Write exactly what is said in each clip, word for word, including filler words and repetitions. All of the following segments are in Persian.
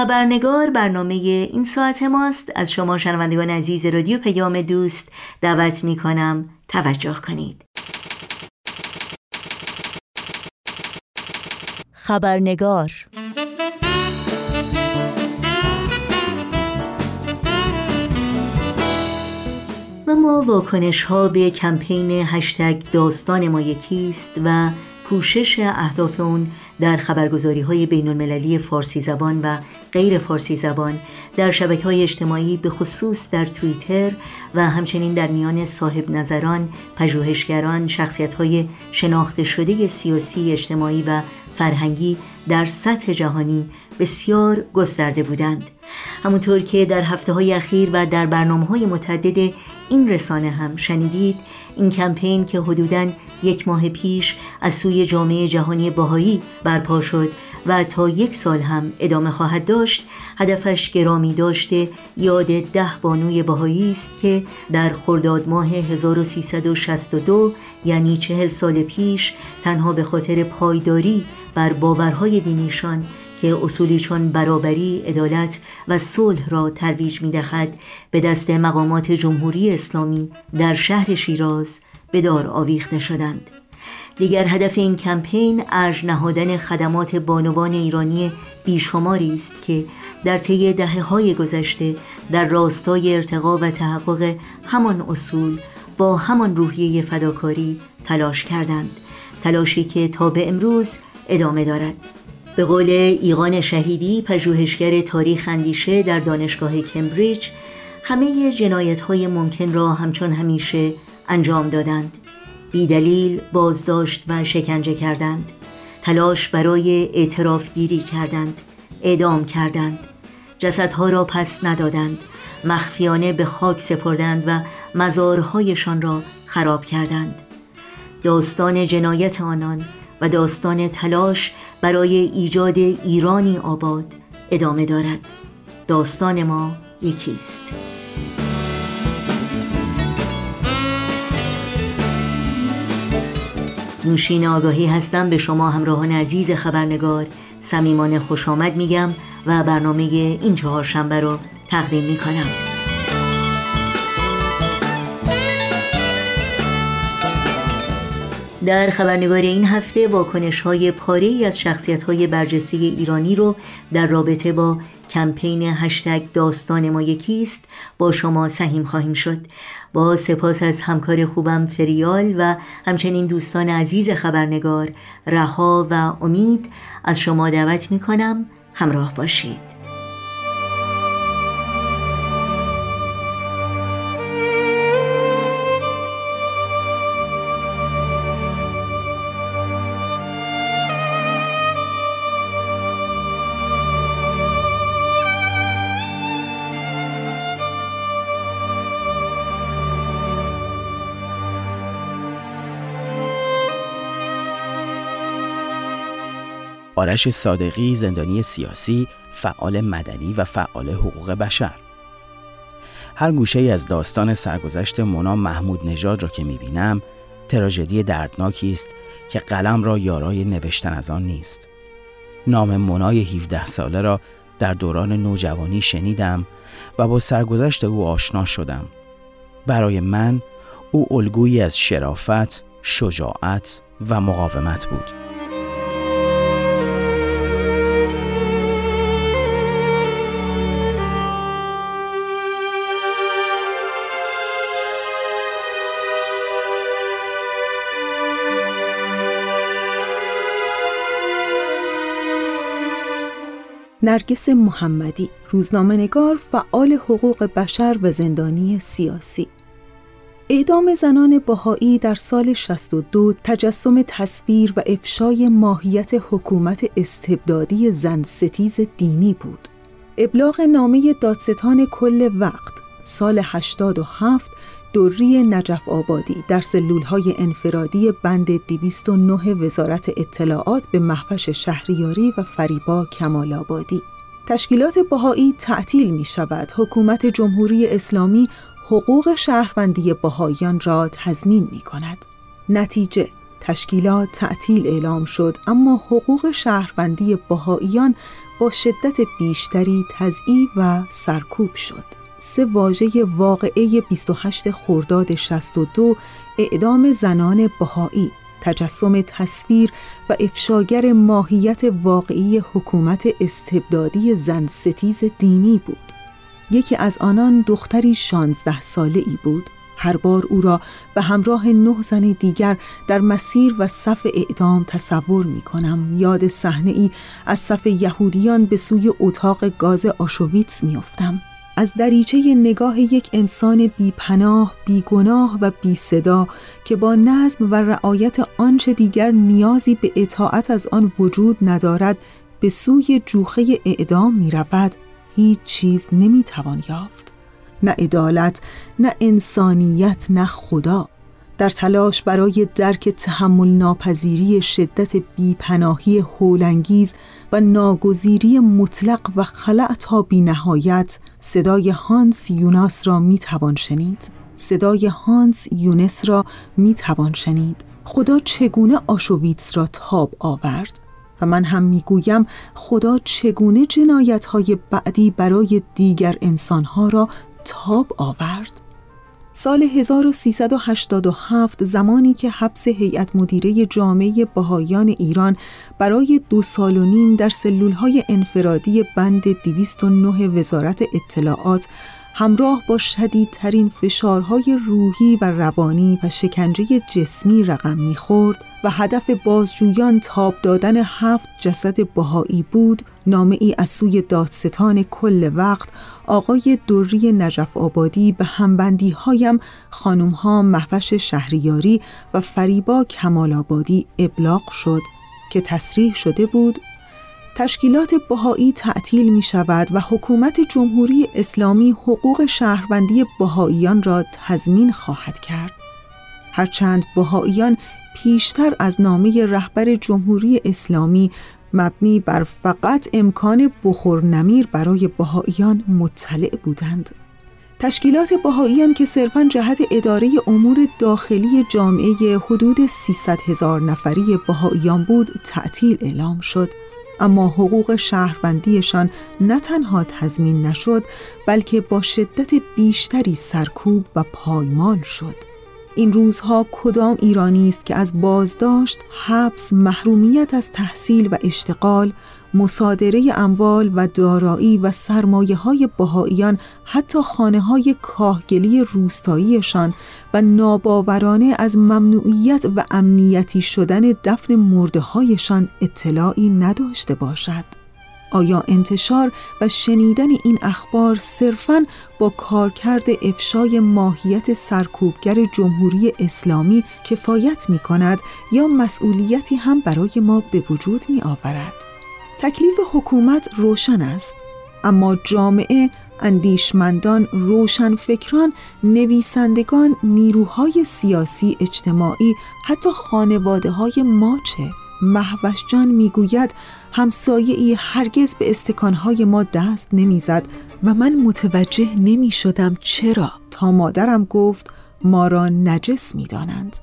خبرنگار برنامه این ساعت ماست. از شما شنوندگان عزیز رادیو پیام دوست دعوت می کنم توجه کنید. خبرنگار. و ما واکنش ها به کمپین هشتگ داستان ما یکیست و پوشش اهداف اون در خبرگزاری های بین المللی فارسی زبان و غیر فارسی زبان، در شبکه‌های اجتماعی به خصوص در توییتر و همچنین در میان صاحب نظران، پژوهشگران، شخصیت‌های شناخته شده سیاسی، اجتماعی و فرهنگی در سطح جهانی بسیار گسترده بودند. همونطور که در هفته‌های اخیر و در برنامه‌های متعدد این رسانه هم شنیدید، این کمپین که حدوداً یک ماه پیش از سوی جامعه جهانی بهائی برپا شد و تا یک سال هم ادامه خواهد داشت، هدفش گرامی داشته یاد ده بانوی بهائی است که در خرداد ماه هزار و سیصد و شصت و دو، یعنی چهل سال پیش، تنها به خاطر پایداری بر باورهای دینیشان که اصولی چون برابری، عدالت و صلح را ترویج می‌دهد، به دست مقامات جمهوری اسلامی در شهر شیراز به دار آویخته شدند. دیگر هدف این کمپین ارج نهادن خدمات بانوان ایرانی بیشماری است که در طی دهه‌های گذشته در راستای ارتقا و تحقق همان اصول با همان روحیه فداکاری تلاش کردند، تلاشی که تا به امروز ادامه دارد. به قول ایقان شهیدی، پژوهشگر تاریخ اندیشه در دانشگاه کمبریج، همه جنایت‌های ممکن را همچون همیشه انجام دادند، بی‌دلیل بازداشت و شکنجه کردند، تلاش برای اعتراف گیری کردند، اعدام کردند، جسدها را پس ندادند، مخفیانه به خاک سپردند و مزارهایشان را خراب کردند. داستان جنایت آنان و داستان تلاش برای ایجاد ایرانی آباد ادامه دارد. داستان ما یکیست. نوشین آگاهی هستم. به شما همراهان عزیز خبرنگار صمیمانه خوش آمد میگم و برنامه این چهارشنبه رو تقدیم میکنم. در خبرنگار این هفته، واکنش‌های پاره‌ای از شخصیت‌های برجسته ایرانی رو در رابطه با کمپین هشتگ داستان ما یکیست با شما سهیم خواهیم شد. با سپاس از همکار خوبم فریال و همچنین دوستان عزیز خبرنگار رها و امید، از شما دعوت می‌کنم همراه باشید. آرش صادقی، زندانی سیاسی، فعال مدنی و فعال حقوق بشر. هر گوشه‌ای از داستان سرگذشت مونا محمود نژاد را که می‌بینم، تراژدی دردناکی است که قلم را یارای نوشتن از آن نیست. نام مونای هفده ساله را در دوران نوجوانی شنیدم و با سرگذشت او آشنا شدم. برای من او الگویی از شرافت، شجاعت و مقاومت بود. نرگس محمدی، روزنامه‌نگار، فعال حقوق بشر و زندانی سیاسی. اعدام زنان بهائی در سال شصت و دو تجسم تصویر و افشای ماهیت حکومت استبدادی زنستیز دینی بود. ابلاغ نامه دادستان کل وقت سال هشتاد و هفت، دری نجف‌آبادی در سلول‌های انفرادی بند دویست و نه وزارت اطلاعات به مهوش شهریاری و فریبا کمال‌آبادی. تشکیلات بهائی تعطیل می‌شود. حکومت جمهوری اسلامی حقوق شهروندی بهائیان را تضمین می‌کند. نتیجه: تشکیلات تعطیل اعلام شد، اما حقوق شهروندی بهائیان با شدت بیشتری تضعیف و سرکوب شد. سه واژه واقعه بیست و هشت خرداد شصت و دو، اعدام زنان بهائی، تجسم تصویر و افشاگر ماهیت واقعی حکومت استبدادی زن ستیز دینی بود. یکی از آنان دختری شانزده ساله ای بود. هر بار او را به همراه نه زن دیگر در مسیر و صف اعدام تصور می کنم. یاد صحنه ای از صف یهودیان به سوی اتاق گاز آشویتس می افتم. از دریچه نگاه یک انسان بیپناه، بیگناه و بی صدا که با نظم و رعایت آنچه دیگر نیازی به اطاعت از آن وجود ندارد به سوی جوخه اعدام می رود، هیچ چیز نمی توان یافت. نه عدالت، نه انسانیت، نه خدا. در تلاش برای درک تحمل ناپذیری شدت بیپناهی هولانگیز و ناگزیری مطلق و خلأ تا بی نهایت، صدای هانس یونس را می توان شنید. صدای هانس یونس را می توان شنید. خدا چگونه آشویتس را تاب آورد؟ و من هم می گویم خدا چگونه جنایت‌های بعدی برای دیگر انسان‌ها را تاب آورد؟ سال هزار و سیصد و هشتاد و هفت، زمانی که حبس هیئت مدیره جامعه بهائیان ایران برای دو سال و نیم در سلول‌های انفرادی بند دویست و نه وزارت اطلاعات همراه با شدیدترین فشارهای روحی و روانی و شکنجه جسمی رقم می‌خورد و هدف بازجویان تاب دادن هفت جسد بهائی بود، نامه‌ای از سوی دادستان کل وقت آقای دری نجف‌آبادی به همبندی‌هایم خانم‌ها مهوش شهریاری و فریبا کمال‌آبادی ابلاغ شد که تصریح شده بود تشکیلات بهائی تعطیل می شود و حکومت جمهوری اسلامی حقوق شهروندی بهائیان را تضمین خواهد کرد. هرچند بهائیان پیشتر از نامه رهبر جمهوری اسلامی مبنی بر فقط امکان بخور نمیر برای بهائیان مطلع بودند. تشکیلات بهائیان که صرفاً جهت اداره امور داخلی جامعه حدود سیصد هزار نفری بهائیان بود تعطیل اعلام شد، اما حقوق شهروندیشان نه تنها تضمین نشد، بلکه با شدت بیشتری سرکوب و پایمال شد. این روزها کدام ایرانی است که از بازداشت، حبس، محرومیت از تحصیل و اشتغال، مصادره اموال و دارایی و سرمایه‌های بهائیان، حتی خانه‌های کاهگلی روستاییشان و ناباورانه از ممنوعیت و امنیتی شدن دفن مرده‌هایشان اطلاعی نداشته باشد؟ آیا انتشار و شنیدن این اخبار صرفاً با کارکرد افشای ماهیت سرکوبگر جمهوری اسلامی کفایت می‌کند یا مسئولیتی هم برای ما به وجود می‌آورد؟ تکلیف حکومت روشن است، اما جامعه، اندیشمندان، روشنفکران، نویسندگان، نیروهای سیاسی، اجتماعی، حتی خانواده‌های ما چه؟ مهوش جان میگوید همسایه‌ای هرگز به استکانهای ما دست نمیزد و من متوجه نمی شدم چرا، تا مادرم گفت ما را نجس می دانند.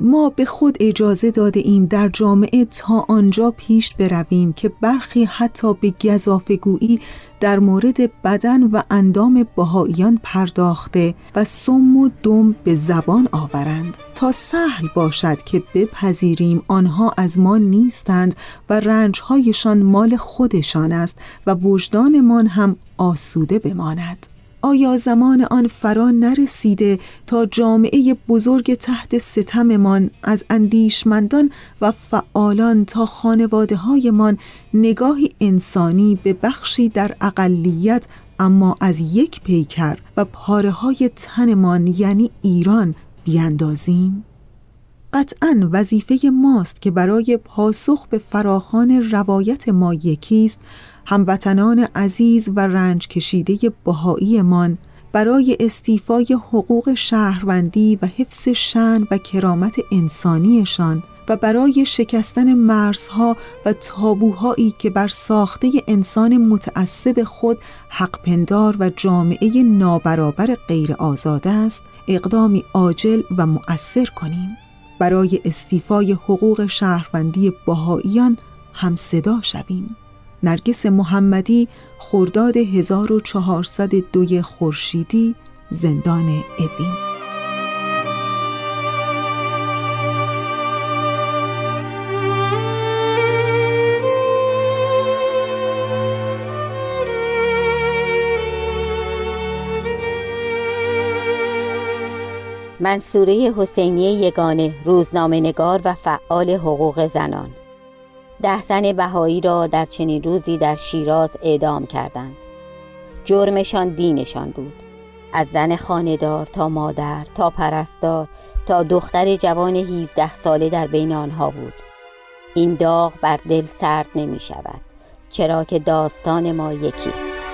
ما به خود اجازه داده ایم در جامعه تا آنجا پیش برویم که برخی حتی به گزافه‌گویی در مورد بدن و اندام بهائیان پرداخته و سم و دم به زبان آورند تا سهل باشد که بپذیریم آنها از ما نیستند و رنجهایشان مال خودشان است و وجدانمان هم آسوده بماند. آیا زمان آن فرا نرسیده تا جامعه بزرگ تحت ستممان، از اندیشمندان و فعالان تا خانواده‌هایمان، نگاهی انسانی به بخشی در اقلیت اما از یک پیکر و پاره‌های تنمان یعنی ایران بیندازیم؟ قطعاً وظیفه ماست که برای پاسخ به فراخوان روایت ما یکیست، هموطنان عزیز و رنج کشیده بهائیمان، برای استیفای حقوق شهروندی و حفظ شأن و کرامت انسانیشان و برای شکستن مرزها و تابوهایی که بر ساخته انسان متعصب خود حقپندار و جامعه نابرابر غیر آزاده است، اقدامی عاجل و مؤثر کنیم. برای استیفای حقوق شهروندی بهائیان هم صدا شویم. نرگس محمدی، خرداد هزار و چهارصد و دو خورشیدی، زندان اوین. منصوره حسینی یگانه، روزنامه‌نگار و فعال حقوق زنان. ده زن بهایی را در چنین روزی در شیراز اعدام کردند. جرمشان دینشان بود. از زن خانه‌دار تا مادر، تا پرستار، تا دختر جوان هفده ساله در بین آنها بود. این داغ بر دل سرد نمی شود، چرا که داستان ما یکیست.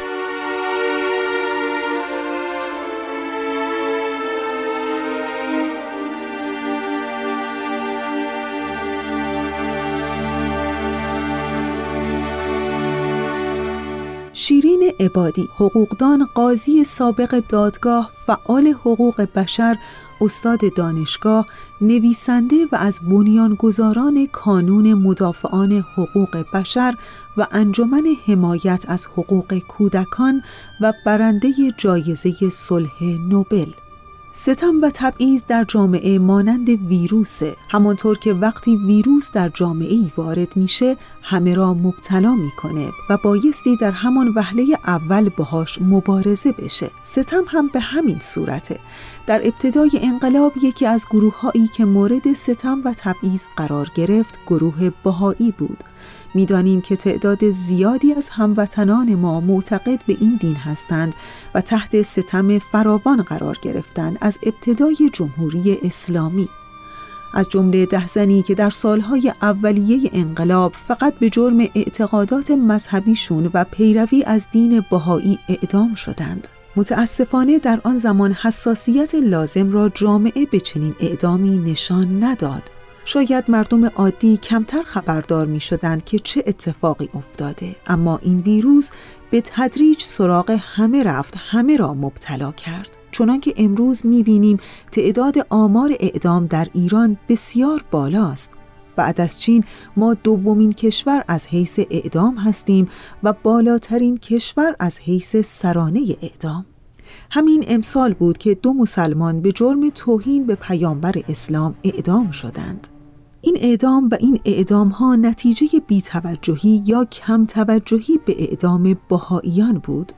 شیرین عبادی، حقوقدان، قاضی سابق دادگاه، فعال حقوق بشر، استاد دانشگاه، نویسنده و از بنیانگذاران کانون مدافعان حقوق بشر و انجمن حمایت از حقوق کودکان و برنده جایزه صلح نوبل. ستم و تبعیض در جامعه مانند ویروسه، همانطور که وقتی ویروس در جامعه‌ای وارد میشه همه را مبتلا میکنه و بایستی در همان وهله اول باهاش مبارزه بشه. ستم هم به همین صورته. در ابتدای انقلاب یکی از گروه‌هایی که مورد ستم و تبعیض قرار گرفت گروه بهائی بود. می‌دانیم که تعداد زیادی از هموطنان ما معتقد به این دین هستند و تحت ستم فراوان قرار گرفتند از ابتدای جمهوری اسلامی. از جمله ده زنی که در سالهای اولیه انقلاب فقط به جرم اعتقادات مذهبیشون و پیروی از دین بهائی اعدام شدند. متاسفانه در آن زمان حساسیت لازم را جامعه به چنین اعدامی نشان نداد. شاید مردم عادی کمتر خبردار می شدند که چه اتفاقی افتاده، اما این ویروس به تدریج سراغ همه رفت، همه را مبتلا کرد. چنانکه امروز می بینیم تعداد آمار اعدام در ایران بسیار بالاست. بعد از چین ما دومین کشور از حیث اعدام هستیم و بالاترین کشور از حیث سرانه اعدام. همین امسال بود که دو مسلمان به جرم توهین به پیامبر اسلام اعدام شدند. این اعدام و این اعدام ها نتیجه بی‌توجهی یا کم توجهی به اعدام بهائیان بود.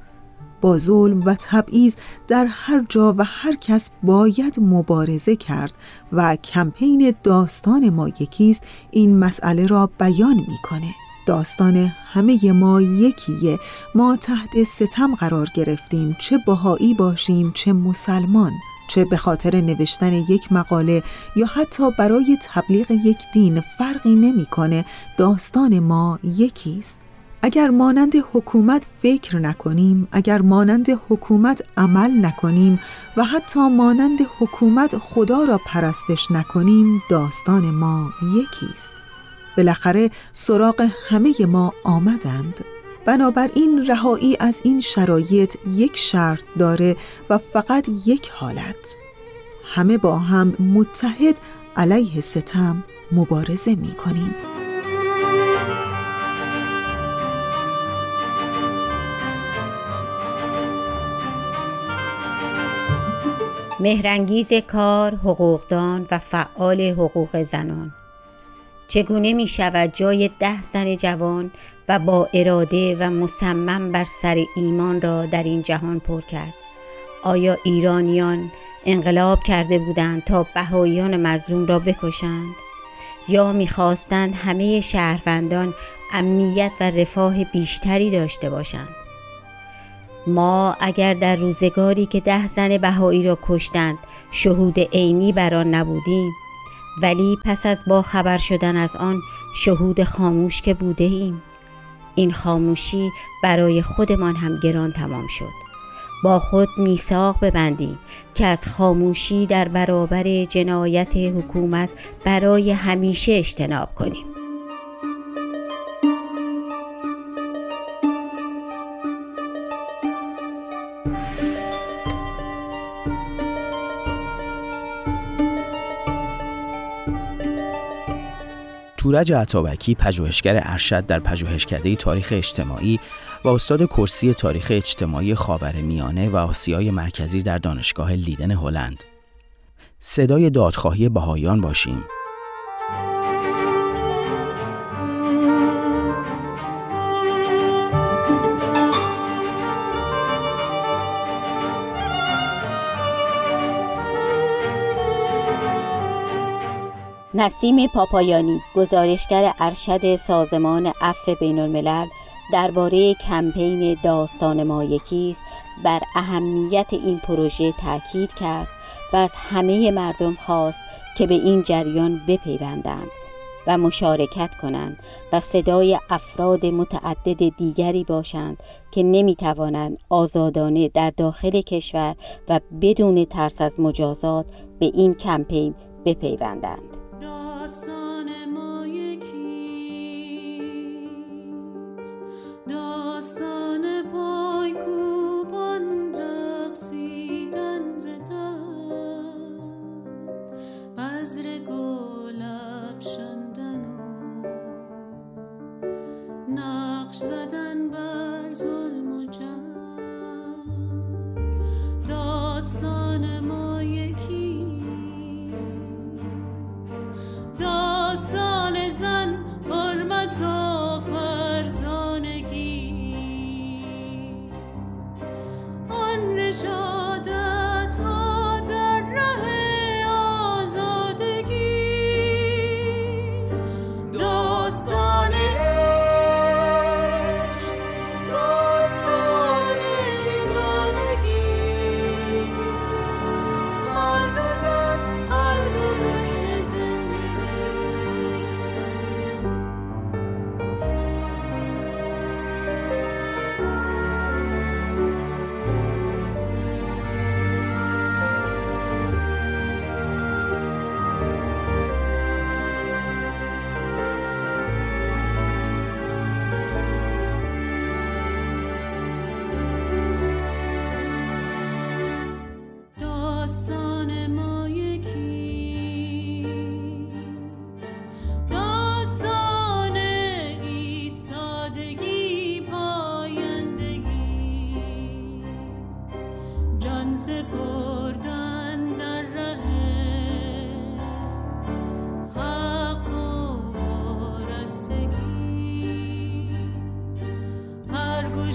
با ظلم و تبعیض در هر جا و هر کس باید مبارزه کرد و کمپین داستان ما یکیست این مسئله را بیان میکنه. داستان همه ما یکیه. ما تحت ستم قرار گرفتیم، چه بهائی باشیم چه مسلمان، چه به خاطر نوشتن یک مقاله یا حتی برای تبلیغ یک دین، فرقی نمیکنه. داستان ما یکیست. اگر مانند حکومت فکر نکنیم، اگر مانند حکومت عمل نکنیم و حتی مانند حکومت خدا را پرستش نکنیم، داستان ما یکیست. بالاخره سراغ همه ما آمدند. بنابراین رهایی از این شرایط یک شرط داره و فقط یک حالت: همه با هم متحد علیه ستم مبارزه می‌کنیم. مهرانگیز کار، حقوقدان و فعال حقوق زنان. چگونه می شود جای ده زن جوان و با اراده و مصمم بر سر ایمان را در این جهان پر کرد؟ آیا ایرانیان انقلاب کرده بودند تا بهائیان مظلوم را بکشند؟ یا می خواستند همه شهروندان امنیت و رفاه بیشتری داشته باشند؟ ما اگر در روزگاری که ده زن بهائی را کشتند شهود عینی بر آن نبودیم، ولی پس از با خبر شدن از آن شهود خاموش که بوده ایم. این خاموشی برای خودمان هم گران تمام شد. با خود میثاق ببندیم که از خاموشی در برابر جنایت حکومت برای همیشه اجتناب کنیم. تورج عطابکی، پژوهشگر ارشد در پژوهشکده تاریخ اجتماعی و استاد کرسی تاریخ اجتماعی خاورمیانه و آسیای مرکزی در دانشگاه لیدن هلند. صدای دادخواهی بهائیان باشیم. نسیم پاپایانی، گزارشگر ارشد سازمان عفو بین‌الملل، درباره کمپین داستان ما یکیست بر اهمیت این پروژه تاکید کرد و از همه مردم خواست که به این جریان بپیوندند و مشارکت کنند و صدای افراد متعدد دیگری باشند که نمی‌توانند آزادانه در داخل کشور و بدون ترس از مجازات به این کمپین بپیوندند.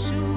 We're